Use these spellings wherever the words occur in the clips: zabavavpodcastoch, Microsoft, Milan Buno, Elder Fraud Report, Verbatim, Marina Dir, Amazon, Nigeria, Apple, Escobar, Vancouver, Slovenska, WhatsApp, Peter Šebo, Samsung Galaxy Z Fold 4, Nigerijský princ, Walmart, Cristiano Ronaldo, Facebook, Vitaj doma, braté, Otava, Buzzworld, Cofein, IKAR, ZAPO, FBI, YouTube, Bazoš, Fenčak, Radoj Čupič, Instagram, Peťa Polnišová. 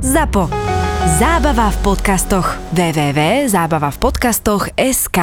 ZAPO. Zábava v podcastoch. www.zabavavpodcastoch.sk.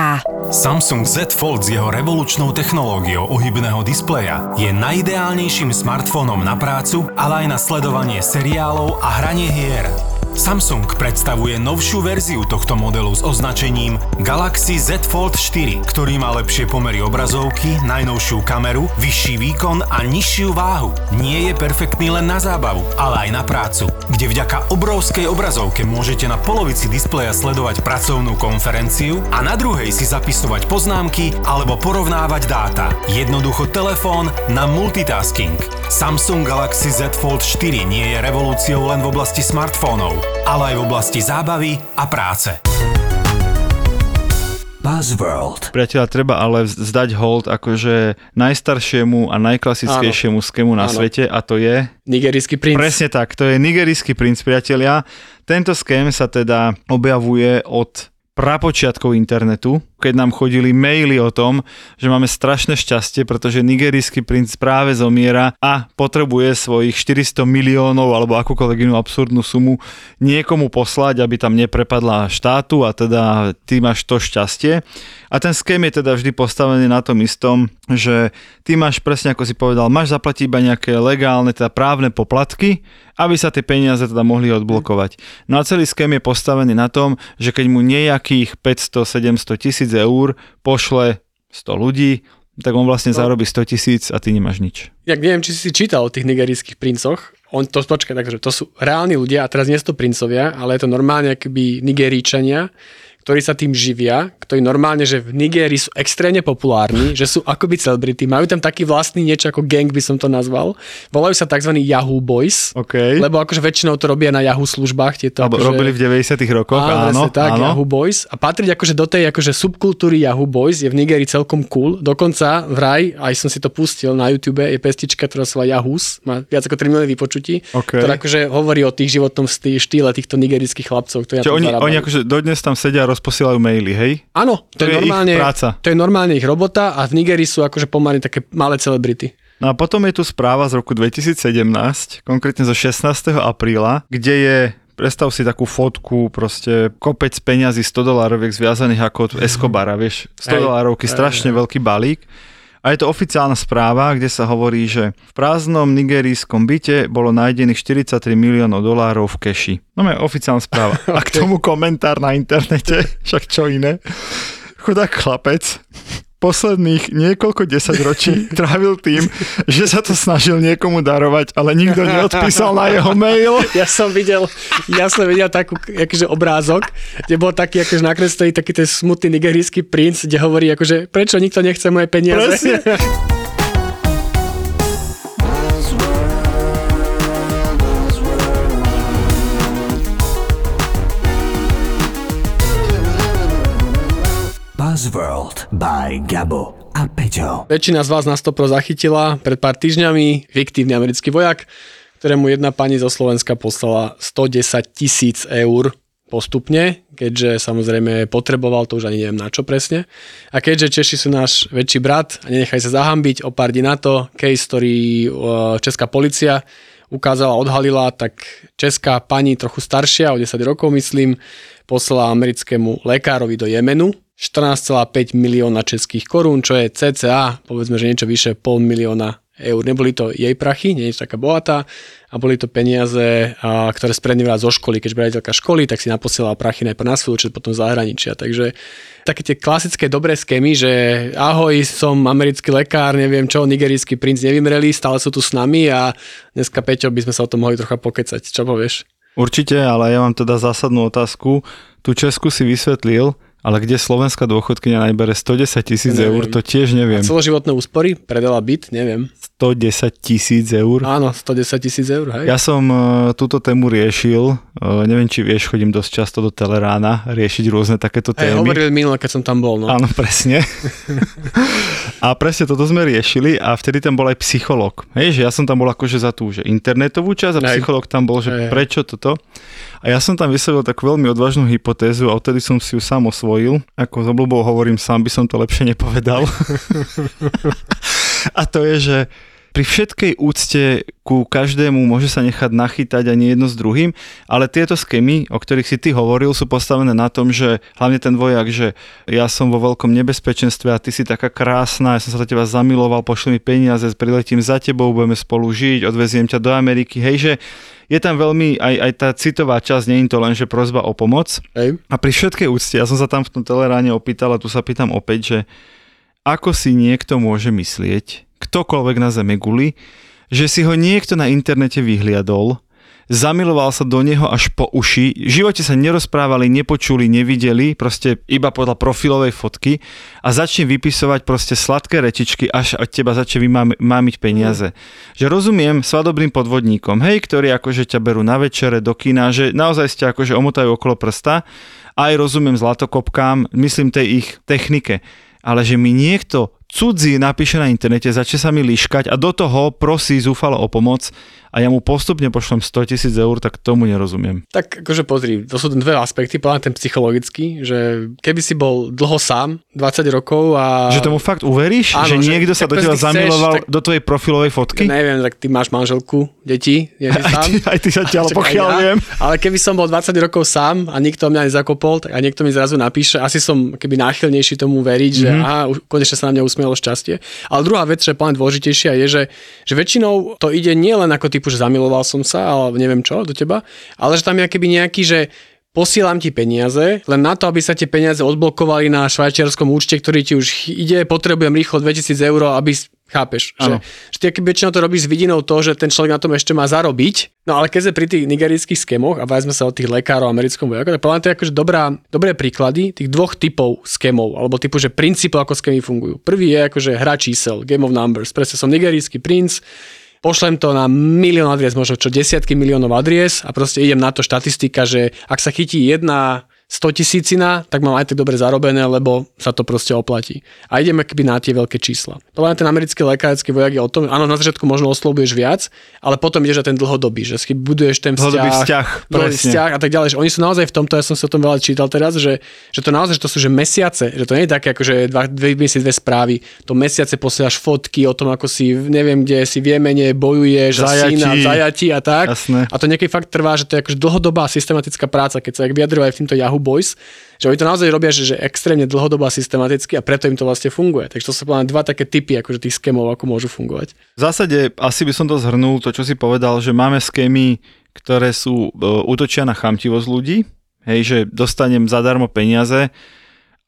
Samsung Z Fold s jeho revolučnou technológiou ohybného displeja je najideálnejším smartfónom na prácu, ale aj na sledovanie seriálov a hranie hier. Samsung predstavuje novšiu verziu tohto modelu s označením Galaxy Z Fold 4, ktorý má lepšie pomery obrazovky, najnovšiu kameru, vyšší výkon a nižšiu váhu. Nie je perfektný len na zábavu, ale aj na prácu, kde vďaka obrovskej obrazovke môžete na polovici displeja sledovať pracovnú konferenciu a na druhej si zapisovať poznámky alebo porovnávať dáta. Jednoducho telefón na multitasking. Samsung Galaxy Z Fold 4 nie je revolúciou len v oblasti smartfónov, ale aj v oblasti zábavy a práce. Buzzworld. Priateľa, treba ale zdať hold akože najstaršiemu a najklasickejšiemu skému na svete, a to je... Nigerijský princ. Presne tak, to je Nigerijský princ, priatelia. Tento ském sa teda objavuje od prapočiatkov internetu, keď nám chodili maily o tom, že máme strašné šťastie, pretože nigerijský princ práve zomiera a potrebuje svojich 400 miliónov alebo akúkoľvek inú absurdnú sumu niekomu poslať, aby tam neprepadla štátu, a teda ty máš to šťastie. A ten ském je teda vždy postavený na tom istom, že ty máš, presne ako si povedal, máš zaplatiť iba nejaké legálne, teda právne poplatky, aby sa tie peniaze teda mohli odblokovať. No a celý ském je postavený na tom, že keď mu nejakých 500-700 000 eur pošle 100 ľudí, tak on vlastne zarobí 100 000 a ty nemáš nič. Ja neviem, či si čítal o tých nigerijských princoch. Takže to sú reálni ľudia, a teraz nie sú to princovia, ale je to normálne akoby Nigeríčania, ktorí sa tým živia, ktorí normálne, že v Nigérii sú extrémne populárni, že sú akoby celebrity, majú tam taký vlastný niečo ako gang, by som to nazval. Volajú sa tzv. Yahoo Boys, okay, lebo akože väčšinou to robia na Yahoo službách. Robili v 90. rokoch, áno. Tak, áno. Yahoo Boys. A patriť akože do tej akože subkultúry Yahoo Boys je v Nigérii celkom cool. Dokonca vraj, aj som si to pustil na YouTube, je pestička, ktorá sa volá Yahoos, má viac ako 3 milióny vypočutí, okay, ktorá akože hovorí o tých životnom štýle týchto nigerijských chlapcov. Oni akože dodnes tam sedia, posielajú maily, hej? Áno, to je normálne ich robota, a v Nigerii sú akože pomaly také malé celebrity. No a potom je tu správa z roku 2017, konkrétne zo 16. apríla, kde je, predstav si takú fotku, proste kopec peňazí $100 zviazaných ako Escobara, vieš, $100 strašne veľký balík. A je to oficiálna správa, kde sa hovorí, že v prázdnom nigerijskom byte bolo nájdených $43 miliónov v keši. No je oficiálna správa. Okay. A k tomu komentár na internete, však čo iné. Chudák chlapec posledných niekoľko desaťročí trávil tým, že sa to snažil niekomu darovať, ale nikto neodpísal na jeho mail. Ja som videl takú akože obrázok, kde bol taký akože nakreslený taký ten smutný nigerijský princ, kde hovorí akože prečo nikto nechce moje peniaze. Presne. World by Gabo a Peťo. Väčšina z vás na 100% zachytila pred pár týždňami fiktívny americký vojak, ktorému jedna pani zo Slovenska poslala 110 000 eur postupne, keďže samozrejme potreboval, to už ani neviem na čo presne. A keďže Češi sú náš väčší brat a nenechaj sa zahambiť, o pár dní na to case, ktorý česká polícia ukázala, odhalila, tak česká pani trochu staršia, o 10 rokov myslím, poslala americkému lekárovi do Jemenu 14,5 milióna českých korún, čo je cca, povedzme, že niečo vyše $500 000 eur. Neboli to jej prachy, nie je taká bohatá, a boli to peniaze, ktoré sprednevrát zo školy. Keď riaditeľka školy, tak si naposielala prachy najprv na svoj účet, potom zahraničia. Takže také tie klasické dobré skémy, že ahoj, som americký lekár, neviem čo, nigerijský princ nevymreli, stále sú tu s nami, a dneska, Peťo, by sme sa o tom mohli trocha pokecať. Čo povieš? Určite, ale ja mám teda zásadnú otázku. Tu Česku si vysvetlil, ale kde slovenská dôchodkyňa najbere 110 000 eur, to tiež neviem. A celoživotné úspory? Predala byt? Neviem. 110 000 eur? Áno, 110 000 eur, hej. Ja som túto tému riešil, neviem, či vieš, chodím dosť často do Telerána riešiť rôzne takéto témy. Hej, hovoril minule, keď som tam bol, no. Áno, presne. A presne toto sme riešili, a vtedy tam bol aj psychológ. Hej, že ja som tam bol akože za tú, že internetovú časť, a psychológ tam bol, že prečo toto. A ja som tam vyslovil takú veľmi odvážnu hypotézu, a odtedy som si ju sám osvojil. Ako s obľubou hovorím, sám by som to lepšie nepovedal. A to je, že pri všetkej úcte ku každému môže sa nechať nachytať ani jedno s druhým, ale tieto skémy, o ktorých si ty hovoril, sú postavené na tom, že hlavne ten vojak, že ja som vo veľkom nebezpečenstve a ty si taká krásna, ja som sa do teba zamiloval, pošli mi peniaze, priletím za tebou, budeme spolu žiť, odveziem ťa do Ameriky, hej, že je tam veľmi, aj tá citová časť, nie je to len, že prosba o pomoc. Hej. A pri všetkej úcte, ja som sa tam v tom Teleráne opýtal a tu sa pýtam opäť, že ako si niekto môže myslieť, ktokoľvek na zeme guli, že si ho niekto na internete vyhliadol, zamiloval sa do neho až po uši, v živote sa nerozprávali, nepočuli, nevideli, proste iba podľa profilovej fotky a začne vypisovať proste sladké rečičky, až od teba začne vymámiť peniaze. Že rozumiem svadobným podvodníkom, hej, ktorí akože ťa berú na večere, do kina, že naozaj ste akože omotajú okolo prsta, aj rozumiem zlatokopkám, myslím tej ich technike, ale že mi niekto cudzí napíše na internete, začne sa mi líškať a do toho prosí zúfalo o pomoc a ja mu postupne pošlem 100 000 eur, tak tomu nerozumiem. Tak akože pozri, to sú dve aspekty, podľa ten psychologický, že keby si bol dlho sám, 20 rokov a... Že tomu fakt uveríš? Áno, že niekto sa do teba zamiloval do tvojej profilovej fotky? Neviem, tak ty máš manželku, deti, nie si sám. Aj ty sa ťa pokiaľ viem. Ale keby som bol 20 rokov sám a nikto mňa nezakopol a niekto mi zrazu napíše, asi som keby náchylnejší tomu veriť, že aha, konečne sa na mňa usmialo šťastie. Ale druhá vec, čo je plne dôležitejšia, je, že väčšinou to ide nielen ako typu, že zamiloval som sa, ale neviem čo, do teba, ale že tam je keby nejaký, že posielam ti peniaze, len na to, aby sa tie peniaze odblokovali na švajčiarskom účte, ktorý ti už ide, potrebujem rýchlo 2000 eur, aby... Chápeš? Že ty akým väčšinou to robíš s vidinou toho, že ten človek na tom ešte má zarobiť. No ale keď sme pri tých nigerijských skémoch a vajme sa od tých lekárov americkom vojaku, tak podľa to je akože dobré príklady tých dvoch typov skémov, alebo typu, že princípov, ako skémy fungujú. Prvý je akože hra čísel, game of numbers, presne som nigerijský princ, pošlem to na 1 000 000 adries, možno čo desiatky miliónov adries a proste idem na to štatistika, že ak sa chytí jedna 100 000, tak mám aj tak dobre zarobené, lebo sa to proste oplatí. A ideme keby na tie veľké čísla. Podľa mňa ten americký lekársky vojak je o tom, áno, na začiatku možno oslovuješ viac, ale potom ideš na ten dlhodobý, že si buduješ ten vzťah a tak ďalej. Že oni sú naozaj v tomto, ja som sa o tom veľa čítal teraz, že to naozaj, že to sú že mesiace, že to nie je také, akože dve správy, to mesiace posielaš fotky o tom, ako si neviem kde, si v Jemene bojuješ, zajatí a tak. Jasné. A to niekedy fakt trvá, že to je akože dlhodobá systematická práca, keď sa tak vyjadruje aj v týmto Yahoo Boys, že oni to naozaj robia, že extrémne dlhodobo a systematicky a preto im to vlastne funguje. Takže to sú plne dva také typy akože tých skémov, ako môžu fungovať. V zásade asi by som to zhrnul, to čo si povedal, že máme skémy, ktoré sú útočia na chamtivosť ľudí, hej, že dostanem zadarmo peniaze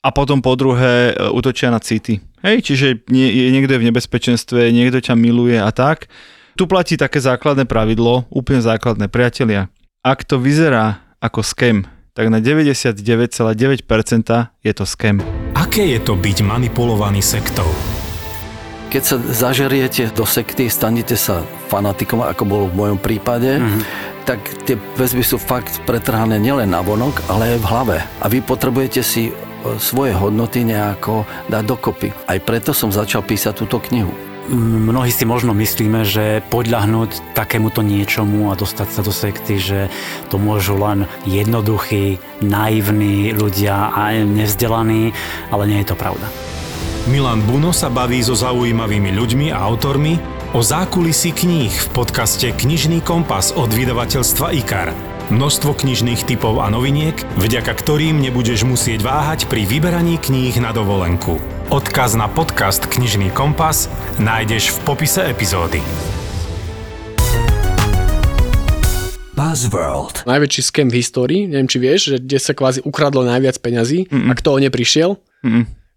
a potom po druhé útočia na city. Hej, čiže niekto je v nebezpečenstve, niekto ťa miluje a tak. Tu platí také základné pravidlo, úplne základné, priatelia. Ak to vyzerá ako ském, tak na 99,9% je to scam. Aké je to byť manipulovaný sektou? Keď sa zažeriete do sekty, stanete sa fanatikom, ako bolo v mojom prípade, tak tie väzby sú fakt pretrhané nielen na vonok, ale aj v hlave. A vy potrebujete si svoje hodnoty nejako dať dokopy. Aj preto som začal písať túto knihu. Mnohí si možno myslíme, že podľahnúť takémuto niečomu a dostať sa do sekty, že to môžu len jednoduchí, naivní ľudia a nevzdelaní, ale nie je to pravda. Milan Buno sa baví so zaujímavými ľuďmi a autormi o zákulisí kníh v podcaste Knižný kompas od vydavateľstva IKAR. Množstvo knižných tipov a noviniek, vďaka ktorým nebudeš musieť váhať pri vyberaní kníh na dovolenku. Odkaz na podcast Knižný kompas nájdeš v popise epizódy. Buzzworld. Najväčší scam v histórii, neviem či vieš, že kde sa kvázi ukradlo najviac peňazí a kto o ne prišiel?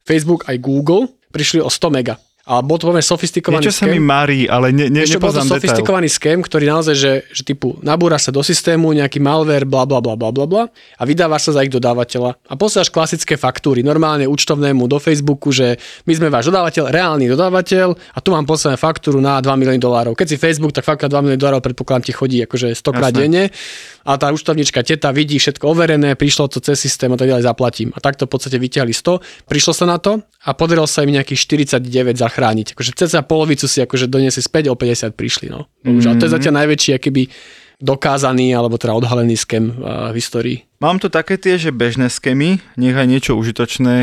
Facebook aj Google prišli o 100 mega. A bol to poviem sofistikovaný niečo scam. Niečo sa mi marí, ale nepoznám detail. Bol to sofistikovaný scam, ktorý naozaj, že typu nabúra sa do systému, nejaký malware, blablabla a vydávaš sa za ich dodávateľa. A posielaš klasické faktúry, normálne účtovnému do Facebooku, že my sme váš dodávateľ, reálny dodávateľ a tu mám poslednú faktúru na $2 milióny. Keď si Facebook, tak fakt na $2 milióny predpokladám ti chodí akože 100-krát denne. A tá účtovníčka teta vidí všetko overené, prišlo to cez systém a tak ďalej zaplatím. A takto v podstate vytiahli 100, prišlo sa na to a podarilo sa im nejakých 49 chrániť. Akože cca polovicu si akože doniesli späť, o 50 prišli. No. A to je zatiaľ najväčší akýby dokázaný alebo teda odhalený ském v histórii. Mám tu také tie, že bežné skémy, nechaj niečo užitočné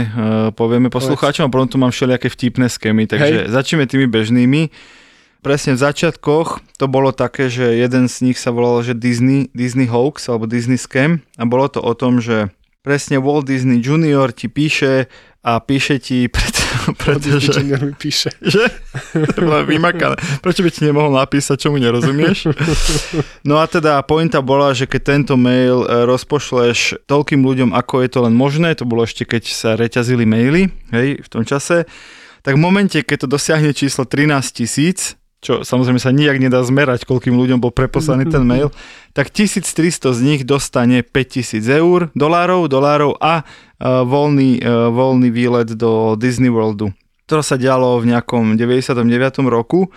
povieme poslucháčom a potom tu mám všelijaké vtipné skémy, takže začneme tými bežnými. presne v začiatkoch to bolo také, že jeden z nich sa volal, že Disney hoax alebo Disney scam, a bolo to o tom, že presne Walt Disney Junior ti píše a píše ti, pretože... Walt Disney Junior mi píše. Že? To bola vymakané. Prečo by ti nemohol napísať, čo mu nerozumieš? No a teda pointa bola, že keď tento mail rozpošleš toľkým ľuďom, ako je to len možné, to bolo ešte keď sa reťazili maily, hej, v tom čase, tak v momente, keď to dosiahne číslo 13 000, čo samozrejme sa nijak nedá zmerať, koľkým ľuďom bol preposlaný ten mail, tak 1300 z nich dostane 5000 eur, dolárov a voľný výlet do Disney Worldu. To sa dialo v nejakom 99. roku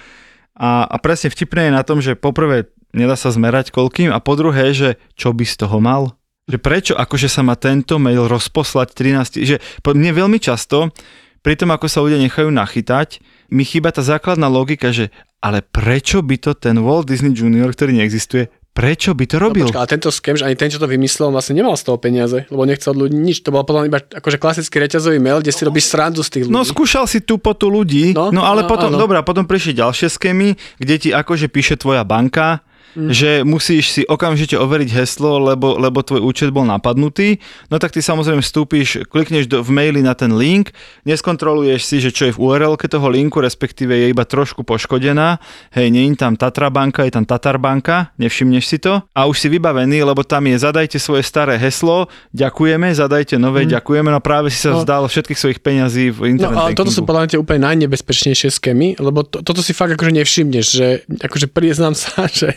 a presne vtipné je na tom, že poprvé nedá sa zmerať koľkým a po druhé, že čo by z toho mal? Že prečo akože sa má tento mail rozposlať 13? Že mne veľmi často, pri tom ako sa ľudia nechajú nachytať, mi chýba tá základná logika, že ale prečo by to ten Walt Disney Junior, ktorý neexistuje, prečo by to robil? No počká, ale tento scam, že ani ten, čo to vymyslel, vlastne nemal z toho peniaze, lebo nechce od ľudí nič. To bol podľa mňa iba akože klasický reťazový mail, kde si robíš srandu z tých ľudí. No skúšal si tu po tu ľudí, no ale potom prišli ďalšie scamy, kde ti akože píše tvoja banka, že musíš si okamžite overiť heslo, lebo tvoj účet bol napadnutý. No tak ty samozrejme vstúpiš, klikneš v maili na ten link, neskontroluješ si, že čo je v URL-ke toho linku, respektíve je iba trošku poškodená. Hej, nie je tam Tatra banka, je tam Tatar banka, nevšimneš si to. A už si vybavený, lebo tam je zadajte svoje staré heslo, ďakujeme, zadajte nové, ďakujeme. No práve si sa vzdal všetkých svojich peňazí v internet bankingu. No ale toto sú podľa mňa úplne najnebezpečnejšie schémy, lebo toto si fakt akože nevšimneš, že akože priznám sa, že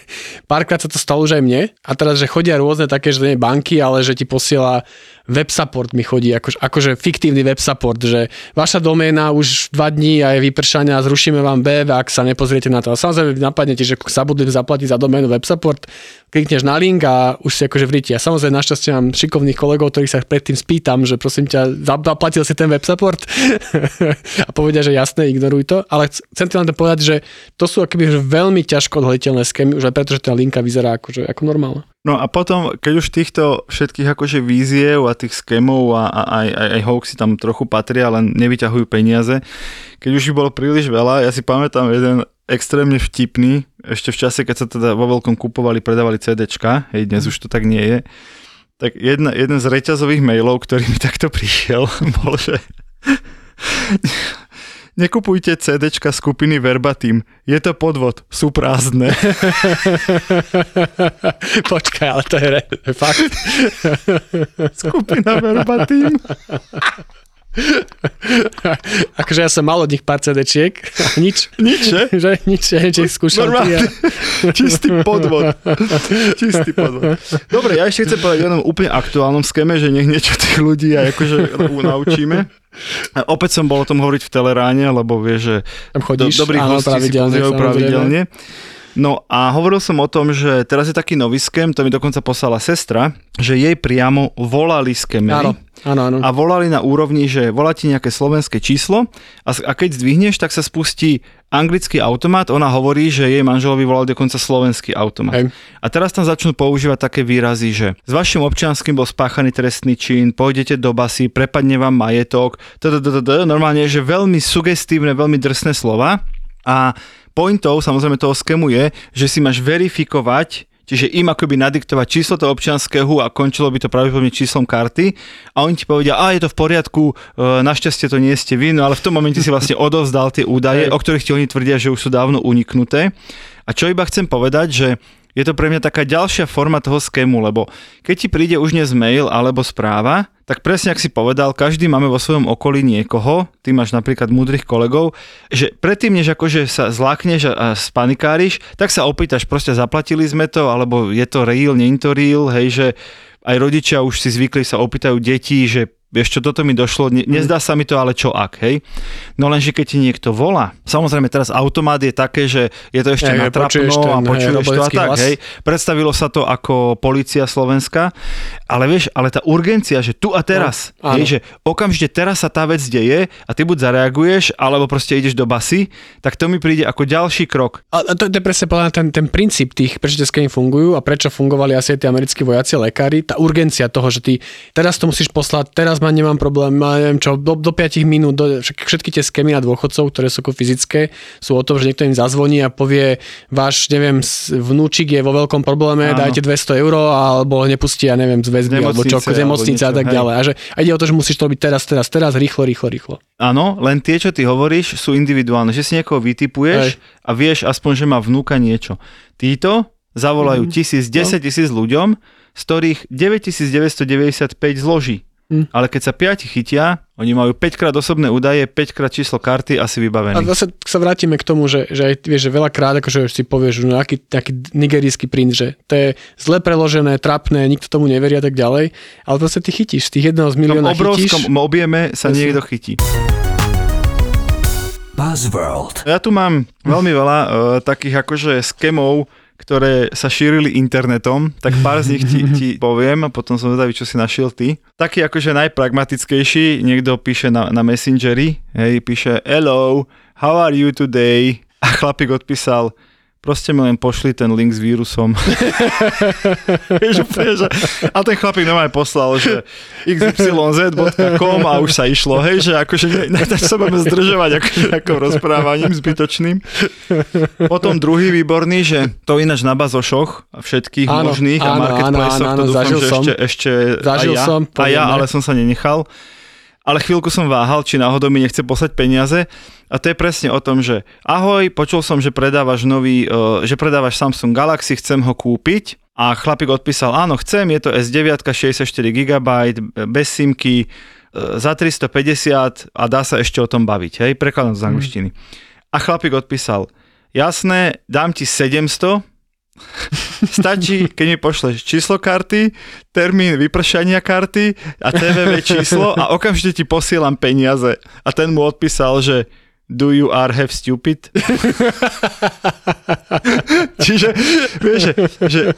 párkrát sa to stalo už aj mne a teraz, že chodia rôzne také, že to nie banky, ale že ti posiela web support mi chodí, akože fiktívny web support, že vaša doména už 2 dní a je vypršaná, zrušíme vám web, ak sa nepozriete na to. A samozrejme napadne ti, že zabudli zaplatiť za doménu web support, klikneš na link a už si akože vríti. A samozrejme našťastie mám šikovných kolegov, ktorých sa predtým spýtam, že prosím ťa, zaplatil si ten web support a povedia, že jasné, ignoruj to. Ale chcem ti len to povedať, že to sú akoby veľmi ťažko odhaliteľné schémy, už aj preto, že tá linka vyzerá akože ako normálne. No a potom, keď už týchto všetkých akože víziev a tých skémov a aj hoaxy tam trochu patria, len nevyťahujú peniaze, keď už ich bolo príliš veľa, ja si pamätám jeden extrémne vtipný, ešte v čase, keď sa teda vo veľkom kupovali, predávali CDčka, hej, dnes už to tak nie je, tak jeden z reťazových mailov, ktorý mi takto prišiel, bol, že... Nekupujte CDčka skupiny Verbatim. Je to podvod. Sú prázdne. Počkaj, ale to je fakt. Skupina Verbatim. Akože ja som mal od nich pár CDčiek. Nič, ja niečo ich skúšal. Čistý podvod. Dobre, ja ešte chcem povedať o úplne aktuálnom skéme, že nech niečo tých ľudí aj akože naučíme. A opäť som bol o tom hovoriť v Teleráne, lebo vieš, že dobrých hostí si pozývajú pravidelne. No a hovoril som o tom, že teraz je taký nový scam, to mi dokonca poslala sestra, že jej priamo volali scamery. Áno. A volali na úrovni, že volá ti nejaké slovenské číslo a keď zdvihneš, tak sa spustí anglický automat, ona hovorí, že jej manželovi volal dokonca slovenský automat. Hej. A teraz tam začnú používať také výrazy, že s vašim občianskym bol spáchaný trestný čin, pôjdete do basy, prepadne vám majetok, normálne je, že veľmi sugestívne, veľmi drsné slova. A pointou samozrejme toho skému je, že si máš verifikovať, čiže im akoby nadiktovať číslo toho občianskeho a končilo by to pravdepodobne číslom karty a oni ti povedia, je to v poriadku, našťastie to nie ste vy, no ale v tom momente si vlastne odovzdal tie údaje, o ktorých ti oni tvrdia, že už sú dávno uniknuté. A čo iba chcem povedať, že je to pre mňa taká ďalšia forma toho skému, lebo keď ti príde už dnes mail alebo správa, tak presne, ak si povedal, každý máme vo svojom okolí niekoho, ty máš napríklad múdrych kolegov, že predtým, než akože sa zlákneš a spanikáriš, tak sa opýtaš, proste zaplatili sme to, alebo je to real, nie je to real, hej, že aj rodičia už si zvykli, sa opýtajú detí, že vieš čo, toto mi došlo, nezdá sa mi to, ale čo ak, hej? No lenže keď ti niekto volá, samozrejme teraz automat je také, že je to ešte natrapno a počuješ to a tak, hlas. Hej? Predstavilo sa to ako polícia slovenská, ale vieš, ale tá urgencia, že tu a teraz, hej, že okamžite teraz sa tá vec deje a ty buď zareaguješ, alebo proste ideš do basy, tak to mi príde ako ďalší krok. A to je presne ten princíp tých, prečo tie skémy fungujú a prečo fungovali asi tie americkí vojaci, lekári, tá urgencia toho, že ty teraz to musíš poslať, teraz deťma nemám problém, neviem čo, do 5 minút, všetky tie skémy na dôchodcov, ktoré sú fyzické, sú o tom, že niekto im zazvoní a povie, váš, neviem, vnúčik je vo veľkom probléme, áno, dajte 200 € alebo ho nepustia, neviem, z väzby, alebo čo, z nemocnice a tak ďalej. A že a ide o to, že musíš to robiť teraz, rýchlo. Áno, len tie, čo ty hovoríš, sú individuálne, že si niekoho vytipuješ a vieš aspoň, že má vnúka niečo. Títo zavolajú 1000, 10 000 ľuďom, z ktorých 9995 zloží. Ale keď sa 5 chytia, oni majú 5-krát osobné údaje, 5-krát číslo karty a si vybavený. A zase sa vrátime k tomu, že aj vieš, že veľakrát, akože si povieš, nejaký nigerijský princ, že to je zle preložené, trápne, nikto tomu neverí a tak ďalej, ale zase ty chytíš, z tých 1 z milióna chytíš. V obrovskom objeme sa niekto chytí. Buzzworld. Ja tu mám veľmi veľa takých akože skémov, ktoré sa šírili internetom, tak pár z nich ti poviem a potom som zvedavý, čo si našiel ty. Taký akože najpragmatickejší, niekto píše na Messengeri, hej, píše hello, how are you today? A chlapík odpísal, proste mi len pošli ten link s vírusom. A ten chlapík nám aj poslal, že xyz.com a už sa išlo, hej, že akože sa budeme zdržovať ako rozprávaním zbytočným. Potom druhý výborný, že to ináč na bazošoch všetkých áno, možných áno, a marketplaceoch, to dúfam, že ešte ale som sa nenechal. Ale chvíľku som váhal, či náhodou mi nechce poslať peniaze. A to je presne o tom, že ahoj, počul som, že predávaš že predávaš Samsung Galaxy, chcem ho kúpiť. A chlapík odpísal, áno, chcem, je to S9, 64 GB, bez simky, za 350 a dá sa ešte o tom baviť. Hej, prekladám z angličtiny. A chlapík odpísal, jasné, dám ti 700, stačí, keď mi pošleš číslo karty, termín vypršania karty a TVV číslo a okamžite ti posielam peniaze. A ten mu odpísal, že do you are half stupid? Čiže, vieš, že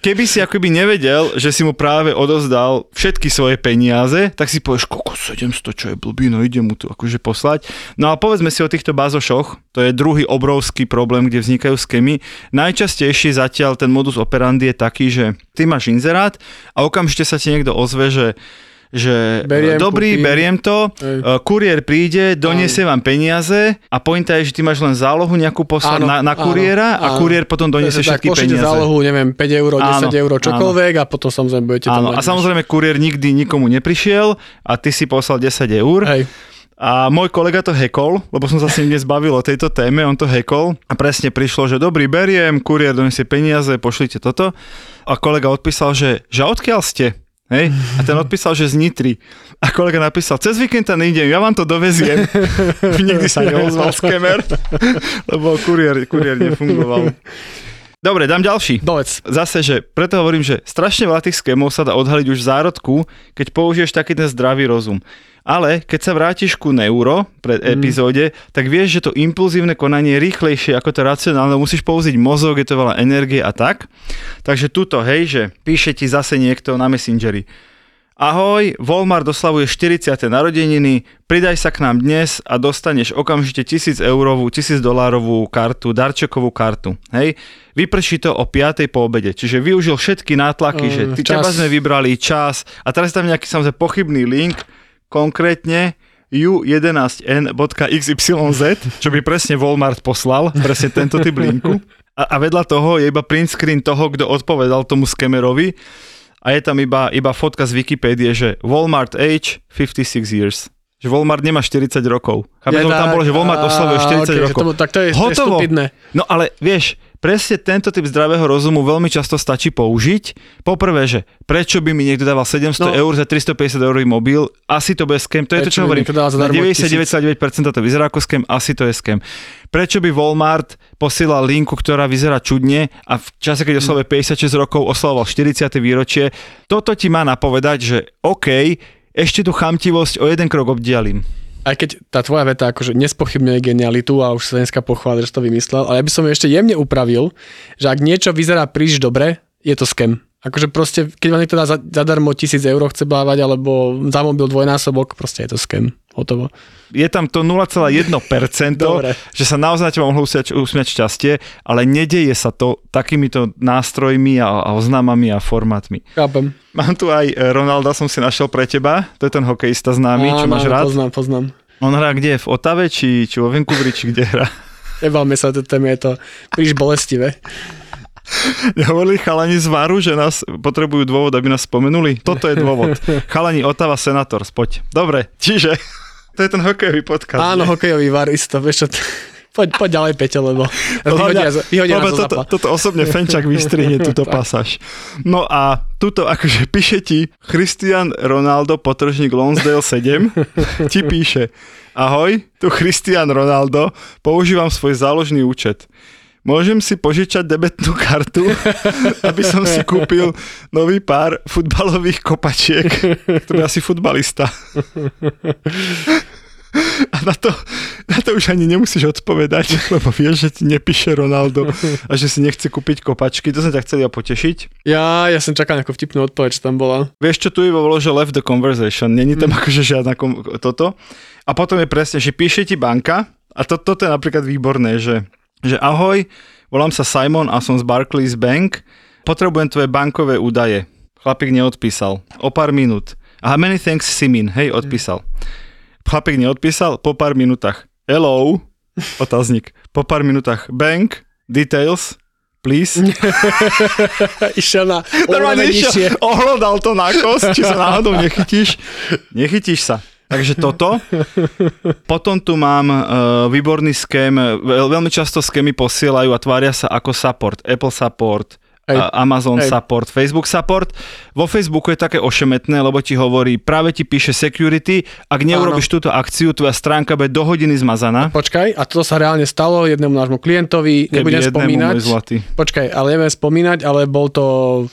keby si akoby nevedel, že si mu práve odozdal všetky svoje peniaze, tak si povieš, koko 700, čo je blbý, no ide mu to akože poslať. No a povedzme si o týchto bazošoch, to je druhý obrovský problém, kde vznikajú skémy. Najčastejší zatiaľ ten modus operandi je taký, že ty máš inzerát a okamžite sa ti niekto ozve, že beriem to, kuriér príde, doniesie vám peniaze a pointa je, že ty máš len zálohu nejakú poslať na kuriéra a kuriér potom doniesie všetky peniaze. Tak zálohu, neviem, 5 €, 10 €, čokoľvek a potom samozrejme budete to mať. A samozrejme kuriér nikdy nikomu neprišiel a ty si poslal 10 €. Hej. A môj kolega to hackol, lebo som sa s ním dnes bavil o tejto téme, on to hackol a presne prišlo, že dobrý, beriem, kuriér doniesie peniaze, pošlite toto. A kolega odpísal, že odkiaľ ste? Hej? A ten odpísal, že z Nitry. A kolega napísal, cez víkend tam nejdem, ja vám to doveziem. Nikdy sa neozval skemer, lebo kuriér nefungoval. Dobre, dám ďalší. Dovec. Zase, že preto hovorím, že strašne veľa tých skémov sa dá odhaliť už v zárodku, keď použiješ taký ten zdravý rozum. Ale keď sa vrátiš ku neuro pred epizóde, tak vieš, že to impulzívne konanie je rýchlejšie ako to racionálne. Musíš použiť mozog, je to veľa energie a tak. Takže tuto, hej, že píše ti zase niekto na Messengeri. Ahoj, Walmart oslavuje 40. narodeniny, pridaj sa k nám dnes a dostaneš okamžite 1000 $, 1000 $ kartu, darčekovú kartu. Hej, vyprší to o 5:00 po obede, čiže využil všetky nátlaky, že teba sme vybrali, čas a teraz tam nejaký samozrejme pochybný link, konkrétne u11n.xyz, čo by presne Walmart poslal, presne tento typ linku. A vedľa toho je iba print screen toho, kto odpovedal tomu skemerovi. A je tam iba fotka z Wikipédie, že Walmart age 56 years. Že Walmart nemá 40 rokov. Chápem, tam bolo, že Walmart oslavuje 40 rokov. Tak to je stupidné. No ale vieš, presne tento typ zdravého rozumu veľmi často stačí použiť. Poprvé, že prečo by mi niekto dával 700 € za 350 € mobil? Asi to bude scam. To je to, čo hovorím. 99,9% to vyzerá ako scam, asi to je scam. Prečo by Walmart posielal linku, ktorá vyzerá čudne a v čase, keď oslavuje 56 rokov, oslavoval 40. výročie? Toto ti má napovedať, že OK, ešte tú chamtivosť o jeden krok obdialím. Aj keď tá tvoja veta akože nespochybňuje genialitu a už sa dneska pochváli, že to vymyslel, ale ja by som ju ešte jemne upravil, že ak niečo vyzerá príliš dobre, je to scam. Akože proste, keď vám niekto dá zadarmo 1,000 eur chce blávať, alebo za mobil dvojnásobok, proste je to scam. Hotovo. Je tam to 0,1%, že sa naozaj teba mohlo usmiať šťastie, ale nedeje sa to takýmito nástrojmi a oznámami a formátmi. Chápem. Mám tu aj Ronalda, som si našiel pre teba, to je ten hokejista známy, čo máš rád? Poznám. On hrá kde? V Otave, či vo Vancouveri, či kde hrá? Nebáme sa, to téma je to príliš bolestivé. Nehovorili chalani z Varu, že nás potrebujú dôvod, aby nás spomenuli? Toto je dôvod. Chalani, Otava, Senators, poď. Dobre, čiže to je ten hokejový podcast. Áno, hokejový Var, isto, vieš čo, poď ďalej, Peťo, lebo vyhodia nás zo Zapa. Toto osobne Fenčak vystrihne túto pasáž. No a tuto akože píše ti Cristiano Ronaldo, _ Lonsdale 7, ti píše: ahoj, tu Cristiano Ronaldo, používam svoj záložný účet. Môžem si požičať debetnú kartu, aby som si kúpil nový pár futbalových kopačiek. To je asi futbalista. A na to už ani nemusíš odpovedať, lebo vieš, že ti nepíše Ronaldo a že si nechce kúpiť kopačky. To sme ťa chceli potešiť. Ja som čakal nejakú vtipnú odpoveď, čo tam bola. Vieš, čo tu je bolo, že left the conversation. Není tam akože žiadna toto. A potom je presne, že píše ti banka a toto je napríklad výborné, že ahoj, volám sa Simon a som z Barclays Bank, potrebujem tvoje bankové údaje. Chlapík neodpísal. O pár minút. Aha, many thanks, Simin. Hej, odpísal. Chlapík neodpísal, po pár minútach. Hello, otáznik. Po pár minútach. Bank, details, please. Išiel na oľadanie nižšie. Ohľadal to na kosť, či sa náhodou nechytíš. Nechytíš sa. Takže toto. Potom tu mám výborný ském. Veľmi často skémy posielajú a tvária sa ako support. Apple support, Amazon support, Facebook support. Vo Facebooku je také ošemetné, lebo ti hovorí, práve ti píše security, ak neurobiš túto akciu, tvoja stránka bude do hodiny zmazaná. Počkaj, a toto sa reálne stalo jednému nášmu klientovi, nebudem spomínať. Počkaj, ale nebudem spomínať, ale bol to,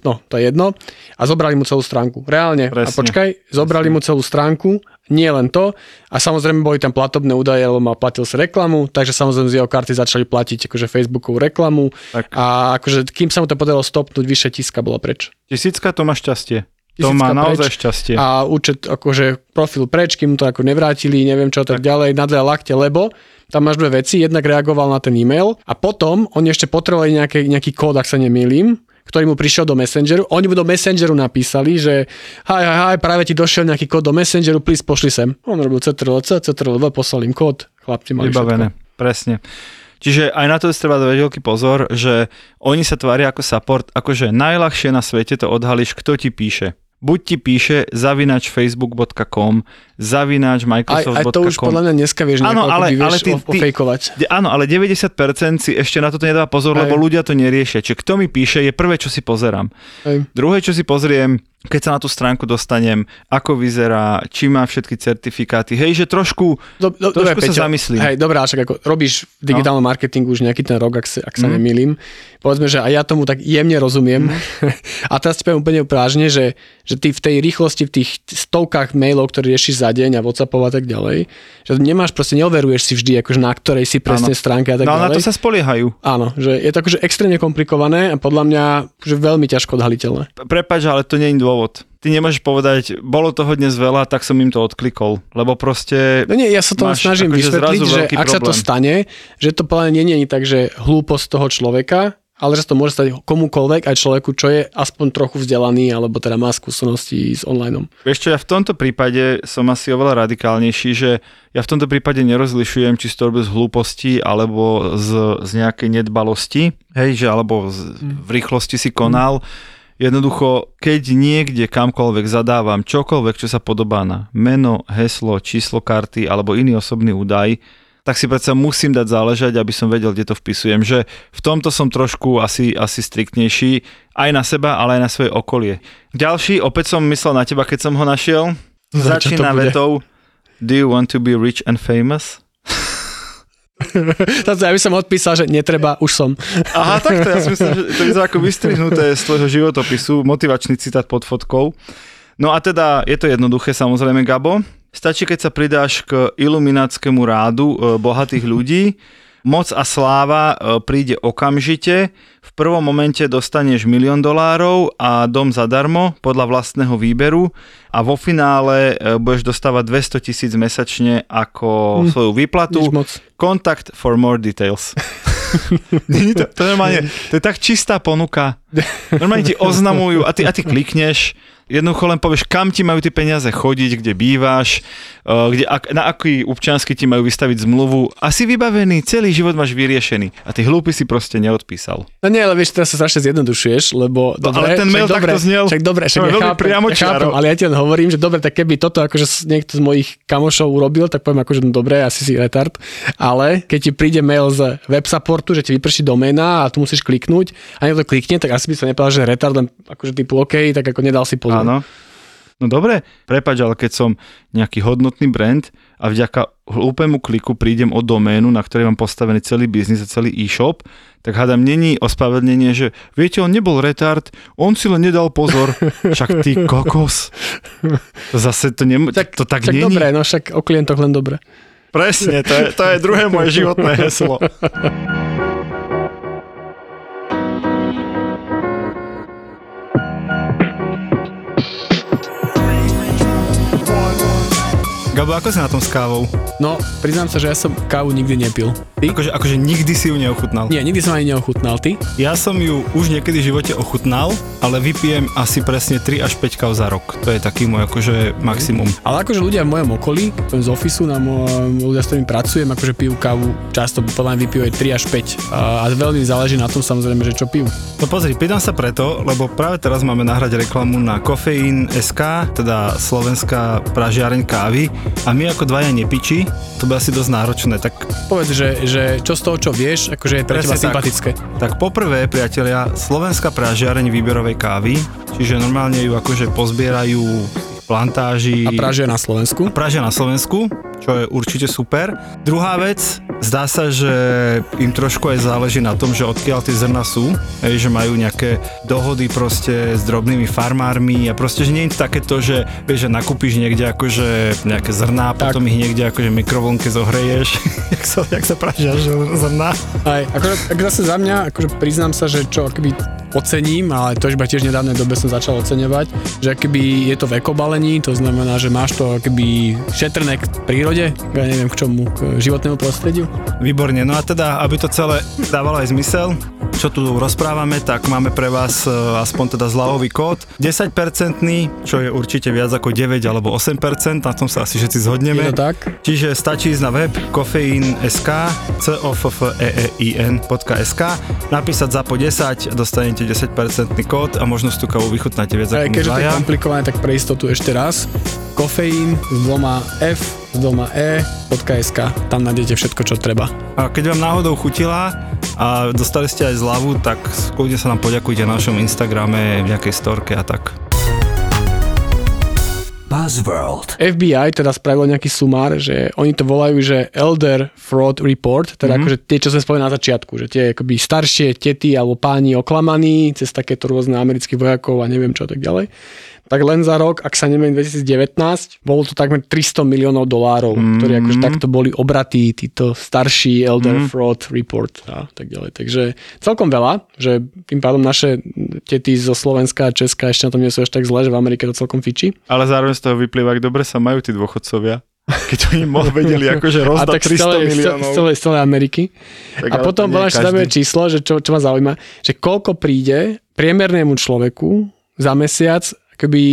no to je jedno. A zobrali mu celú stránku. Reálne. Presne. A počkaj, zobrali mu celú stránku. Nie len to. A samozrejme boli tam platobné údaje, lebo platil si reklamu, takže samozrejme z jeho karty začali platiť akože Facebookovú reklamu. Tak. A akože kým sa mu to podarilo stopnúť, vyše 1000 bolo preč. 1000 to má šťastie. To má naozaj šťastie. A účet, akože profil preč, kým to ako nevrátili, neviem čo, tak ďalej, nadľa lakte, lebo tam máš dve veci. Jednak reagoval na ten e-mail a potom oni ešte potrebovali nejaký kód, ak sa nemýlim, ktorý mu prišiel do Messengeru. Oni mu do Messengeru napísali, že haj, práve ti došiel nejaký kód do Messengeru, please, pošli sem. On robil CTRL-V, poslal im kód, chlapci mali všetko. Vybavené, presne. Čiže aj na to treba dať veľký pozor, že oni sa tvária ako support, akože najľahšie na svete to odhalíš, kto ti píše. Buď ti píše @facebook.com, @microsoft.com. Aj to už podľa mňa dneska vieš ofejkovať. Áno, ale 90% si ešte na toto nedáva pozor, lebo ľudia to neriešia. Čiže kto mi píše, je prvé, čo si pozerám. Aj. Druhé, čo si pozriem, keď sa na tú stránku dostanem, ako vyzerá, či má všetky certifikáty. Hej, že trošku sa zamyslím. Hej, dobrá, však ako robíš v digitálnom marketingu už nejaký ten rok, ak sa nemýlim. Povedzme, že aj ja tomu tak jemne rozumiem. A teraz ti poviem úplne prážne, že ty v tej rýchlosti, v tých stovkách mailov, ktoré riešiš za deň a WhatsAppov a tak ďalej, že nemáš, proste neoveruješ si vždy, akože na ktorej si presne stránke a tak ďalej. No na to sa spoliehajú. Áno, že je to akože extrémne komplikované a podľa mňa že veľmi ťažko odhaliteľné. Prepáč, ale to nie je dôvod. Ty nemôžeš povedať, bolo toho dnes veľa, tak som im to odklikol, lebo proste... No nie, ja sa to snažím vysvetliť, že ak sa to stane, že to plne nie je tak, že hlúposť toho človeka, ale že to môže stať komukoľvek, aj človeku, čo je aspoň trochu vzdelaný, alebo teda má skúsenosti s onlineom. Vieš čo, ja v tomto prípade som asi oveľa radikálnejší, že ja v tomto prípade nerozlišujem, či to robí z hlúposti, alebo z nejakej nedbalosti, hej, že alebo v rýchlosti si konal. Jednoducho, keď niekde kamkoľvek zadávam čokoľvek, čo sa podobá na meno, heslo, číslo karty alebo iný osobný údaj, tak si predsa musím dať záležať, aby som vedel, kde to vpisujem. Že v tomto som trošku asi striktnejší aj na seba, ale aj na svoje okolie. Ďalší, opäť som myslel na teba, keď som ho našiel. Začína vetou Do you want to be rich and famous? Ja by som odpísal, že netreba, už som. Aha, takto, ja si myslím, že to je ako vystrihnuté z tvojho životopisu, motivačný citát pod fotkou. No a teda je to jednoduché, samozrejme, Gabo. Stačí, keď sa pridáš k ilumináckému rádu bohatých ľudí, moc a sláva príde okamžite, v V prvom momente dostaneš $1 000 000 a dom zadarmo podľa vlastného výberu a vo finále budeš dostávať 200 000 mesačne ako svoju výplatu. Contact for more details. To normálne, to je tak čistá ponuka. Normálne ti oznamujú a ty klikneš, jednoducho len povieš, kam ti majú tie peniaze chodiť, kde bývaš, na aký občiansky ti majú vystaviť zmluvu a si vybavený, celý život máš vyriešený a ty hlúpy si proste neodpísal. No nie, ale vieš, teraz sa strašne zjednodušuješ, lebo... No, dobre, ale ten mail takto znel. Však dobre, ja chápem, ale ja ti len hovorím, že dobre, tak keby toto akože niekto z mojich kamošov urobil, tak poviem akože, no dobre, asi si retard, ale keď ti príde mail z web supportu, že ti vyprší doména a tu musíš kliknúť a niekto klikne, tak asi by som nepovedal, že retard, len akože typu OK, tak ako nedal si pozor. Áno. No dobre, prepáč, ale keď som nejaký hodnotný brand a vďaka hlúpemu kliku prídem o doménu, na ktorej mám postavený celý biznis a celý e-shop, tak hádam, není ospravedlnenie, že viete, on nebol retard, on si len nedal pozor, však ty kokos. Zase to nemôže, to tak není. Však dobre, no však o klientoch len dobre. Presne, to je druhé moje životné heslo. Gabo, ako si na tom s kávou? No, priznám sa, že ja som kávu nikdy nepil. Ty? Akože nikdy si ju neochutnal? Nie, nikdy som ani neochutnal. Ty? Ja som ju už niekedy v živote ochutnal, ale vypijem asi presne 3 až 5 káv za rok. To je taký môj akože maximum. Ale akože ľudia v mojom okolí, z ofisu, ľudia, s ktorými pracujem, akože pijú kávu, často podľa mňa vypijú aj 3 až 5. A veľmi záleží na tom samozrejme, že čo pijú. No pozri, pýtam sa preto, lebo práve teraz máme nahrať reklamu na cofein.sk, teda slovenská pražiareň kávy. A my ako dvaja nepiči, to by asi dosť náročné, tak... Povedz, že čo z toho, čo vieš, akože je pre teba sympatické. Tak poprvé, priatelia, slovenská pražiareň výberovej kávy, čiže normálne ju akože pozbierajú plantáži... A pražia na Slovensku. Čo je určite super. Druhá vec, zdá sa, že im trošku aj záleží na tom, že odkiaľ tie zrna sú, že majú nejaké dohody proste s drobnými farmármi a proste, že nie je to takéto, že vieš, že nakúpiš niekde akože nejaké zrná, tak. Potom ich niekde akože mikrovlnke zohreješ, jak sa pražiaš zrná. Aj, akože zase za mňa, akože priznám sa, že čo akoby ocením, ale to iba tiež v nedávnej dobe som začal oceňovať, že akoby je to v ekobalení, to znamená, že máš to akoby šetrné k prírode, ja neviem k čomu, k životnému prostrediu. Výborne, no a teda, aby to celé dávalo aj zmysel, čo tu rozprávame, tak máme pre vás aspoň teda zľavový kód, 10%, čo je určite viac ako 9 alebo 8%, na tom sa asi všetci zhodneme. Je to tak. Čiže stačí ísť na web cofein.sk, cofein.sk, napísať za po 10, dostanete 10% kód a možno tú kávu vychutnáte viac ako keďže to je komplikované, tak pre istotu ešte raz. Kofeín cofein.sk, tam nájdete všetko, čo treba. A keď vám náhodou chutila a dostali ste aj zľavu, tak kľudne sa nám poďakujte na našom Instagrame, v nejakej storke a tak. Buzzworld. FBI teda spravilo nejaký sumár, že oni to volajú, že Elder Fraud Report, teda akože tie, čo sme spomenuli na začiatku, že tie akoby staršie tety alebo páni oklamaní cez takéto rôzne amerických vojakov a neviem čo tak ďalej. Tak len za rok, ak sa neviem, 2019, bolo to takmer $300 miliónov, ktorí akože takto boli obratí, títo starší Elder Fraud Report a tak ďalej. Takže celkom veľa, že tým pádom naše tety zo Slovenska a Česka ešte na tom nie sú až tak zle, že v Amerike to celkom fičí. Ale zároveň z toho vyplýva, ak dobre sa majú tí dôchodcovia. Keď oni vedeli akože rozdať 300 miliónov. Z celej Ameriky. Tak a potom bola ešte zaujímavé číslo, že čo ma zaujíma, že koľko príde priemernému človeku za mesiac akoby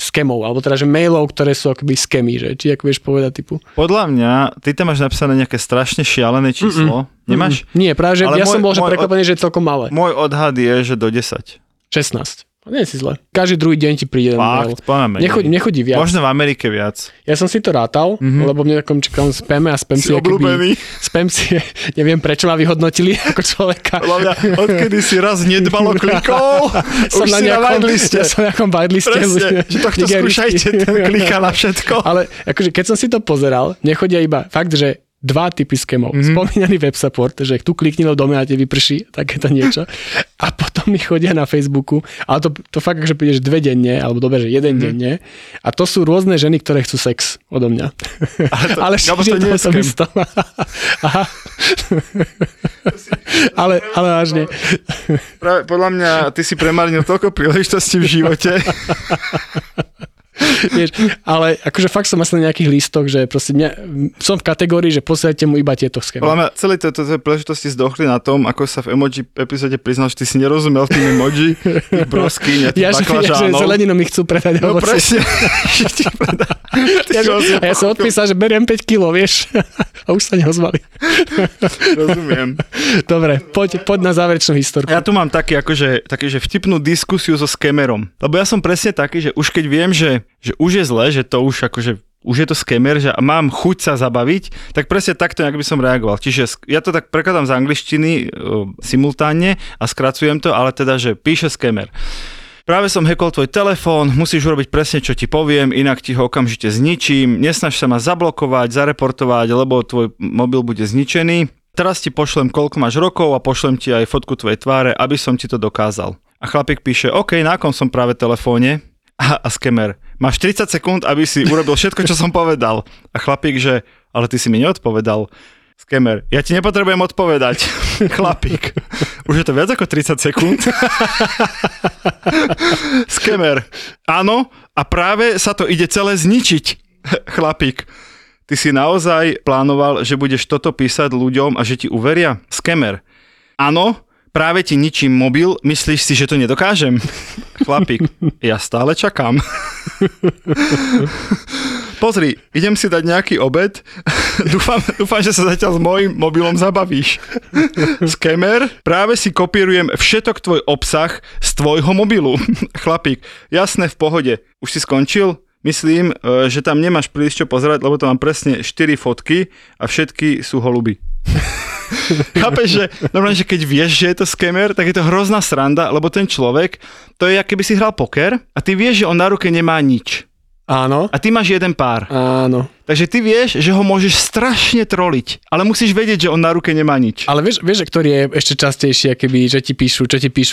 skémov, alebo teda, že mailov, ktoré sú akoby skémy, že? Či ako vieš povedať typu? Podľa mňa, ty tam máš napísané nejaké strašne šialené číslo. Nemáš? Nie, práve, že ale ja som bol prekvapený, že je celkom malé. Môj odhad je, že do 10. 16. Nie si zle. Každý druhý deň ti príde fakt, mail. Nechodí viac. Možno v Amerike viac. Ja som si to rátal, lebo mne takom čakám spame a spam si obľúbený. Spam si, neviem prečo ma vyhodnotili ako človeka. Mňa, odkedy si raz nedbalo klikol, som už na nejakom whiteliste. Ja som na nejakom whiteliste. Presne, že tohto skúšajte, ten kliká na všetko. Ale akože keď som si to pozeral, nechodia iba fakt, že dva typy scamov. Mm-hmm. Spomínaný web support, že tu klikni, lebo doma na te vyprší, takéto niečo. A potom mi chodia na Facebooku, ale to fakt, že prídeš dve denne, alebo dobre, že jeden denne. A to sú rôzne ženy, ktoré chcú sex odo mňa. Ale to, ale to nie je to isté. Aha. Ale vážne. Práve, podľa mňa, ty si premarnil toľko príležitostí v živote. Vieš, ale akože fakt som asi na nejakých lístok, že proste som v kategórii, že posielajte mu iba tieto schémy. Podľa mňa celé tieto príležitosti zdochli na tom, ako sa v emoji epizóde priznal, že ty si nerozumel tým emoji, tých broskyň a tých baklážánov. Ja, že zeleninu mi chcú predať. No presne. Ja som odpísal, že beriem 5 kilo, vieš. A už sa neozvali. Rozumiem. Dobre, poď na záverečnú historku. Ja tu mám taký, že vtipnú diskusiu so skémerom. Lebo ja som presne taký, že už keď viem, že už je zle, že to už akože už je to skémer, že mám chuť sa zabaviť, tak presne takto nejak by som reagoval. Čiže ja to tak prekladám z angličtiny simultánne a skracujem to, ale teda, že píše skémer. Práve som hackol tvoj telefón, musíš urobiť presne, čo ti poviem, inak ti ho okamžite zničím, nesnaž sa ma zablokovať, zareportovať, lebo tvoj mobil bude zničený. Teraz ti pošlem, koľko máš rokov a pošlem ti aj fotku tvojej tváre, aby som ti to dokázal. A chlapík píše, OK, na akom som práve telefóne? A skemer, máš 30 sekúnd, aby si urobil všetko, čo som povedal. A chlapík, že, ale ty si mi neodpovedal. Skemer, ja ti nepotrebujem odpovedať. Chlapík, už je to viac ako 30 sekúnd. Skemer, áno, a práve sa to ide celé zničiť. Chlapík, ty si naozaj plánoval, že budeš toto písať ľuďom a že ti uveria? Skemer, áno, práve ti ničím mobil, myslíš si, že to nedokážem? Chlapík, ja stále čakám. Pozri, idem si dať nejaký obed, dúfam, že sa zatiaľ s mojím mobilom zabavíš. Skemer, práve si kopírujem všetok tvoj obsah z tvojho mobilu. Chlapík, jasné, v pohode, už si skončil? Myslím, že tam nemáš príliš čo pozerať, lebo to mám presne 4 fotky a všetky sú holuby. Chápeš, že normálne, že keď vieš, že je to skemer, tak je to hrozná sranda, lebo ten človek, to je, ako keby si hral poker a ty vieš, že on na ruke nemá nič. Áno. A ty máš jeden pár. Áno. Takže ty vieš, že ho môžeš strašne troliť, ale musíš vedieť, že on na ruke nemá nič. Ale vieš, že ktorý je ešte častejší, keby, že ti píšu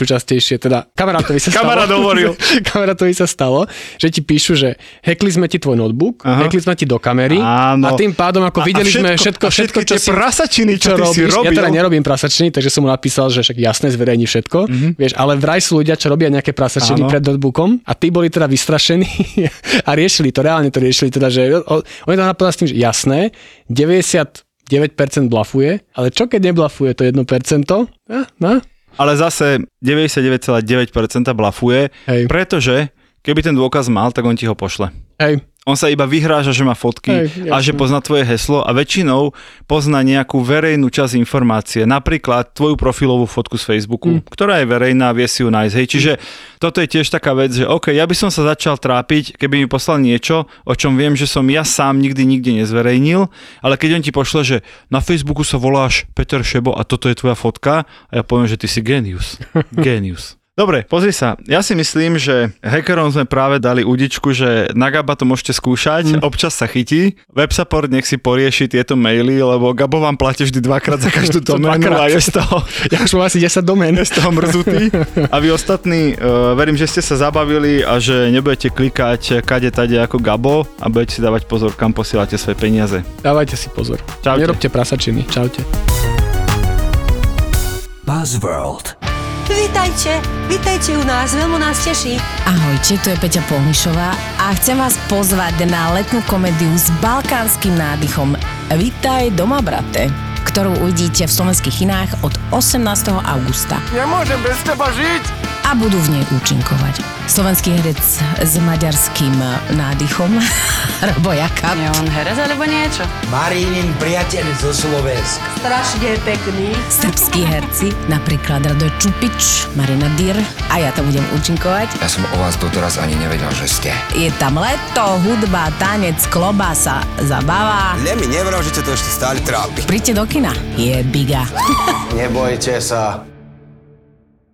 častejšie, teda kamarátovi sa stalo. Kamarát hovoril. Kamarátovi sa stalo, že ti píšu, že hackli sme ti tvoj notebook, hackli sme ti do kamery. Áno. A tým pádom, ako videli sme všetko, čo si prasačiny, čo robíš, si robil. Ja teda nerobím prasačiny, takže som mu napísal, že však jasné, zverejní všetko. Mm-hmm. Vieš, ale vraj sú ľudia, čo robia nejaké prasačiny pred notebookom, a tí boli teda vystrašení. Reálne to riešili, teda, že oni to napadá s tým, že jasné, 99% blafuje, ale čo keď neblafuje to 1%? Ale zase 99,9% blafuje, hej. Pretože keby ten dôkaz mal, tak on ti ho pošle. Hej. On sa iba vyhráža, že má fotky a že pozná tvoje heslo a väčšinou pozná nejakú verejnú časť informácie. Napríklad tvoju profilovú fotku z Facebooku, ktorá je verejná, vie si ju nájsť. Hej. Čiže toto je tiež taká vec, že OK, ja by som sa začal trápiť, keby mi poslal niečo, o čom viem, že som ja sám nikdy nezverejnil, ale keď on ti pošle, že na Facebooku sa voláš Peter Šebo a toto je tvoja fotka a ja poviem, že ty si génius. Dobre, pozri sa. Ja si myslím, že hackerom sme práve dali udičku, že na Gaba to môžete skúšať, občas sa chytí. Websupport nech si porieši tieto maily, lebo Gabo vám platí vždy dvakrát za každú doménu a je z toho... Ja už mám asi 10 domén. Je z toho mrzutý. A vy ostatní, verím, že ste sa zabavili a že nebudete klikať kade tade ako Gabo a budete si dávať pozor, kam posielate svoje peniaze. Dávajte si pozor. Čaute. Nerobte prasačiny. Čaute. Buzzworld. Vítajte u nás, veľmi nás teší. Ahojte, tu je Peťa Polnišová a chcem vás pozvať na letnú komédiu s balkánskym nádychom Vitaj doma, braté, ktorú uvidíte v slovenských kinách od 18. augusta. Nemôžem bez teba žiť! A budú v nej účinkovať slovenský herec s maďarským nádychom Robo Jakap. Je on herec alebo niečo? Marínin priateľ zo Slovenska. Strašne pekný. Srbskí herci, napríklad Radoj Čupič, Marina Dir a ja tam budem účinkovať. Ja som o vás doteraz ani nevedel, že ste. Je tam leto, hudba, tanec, klobása, zabava. Lemi, nevral, že to ešte stále trápi. Príďte do kina. Je biga. Nebojte sa.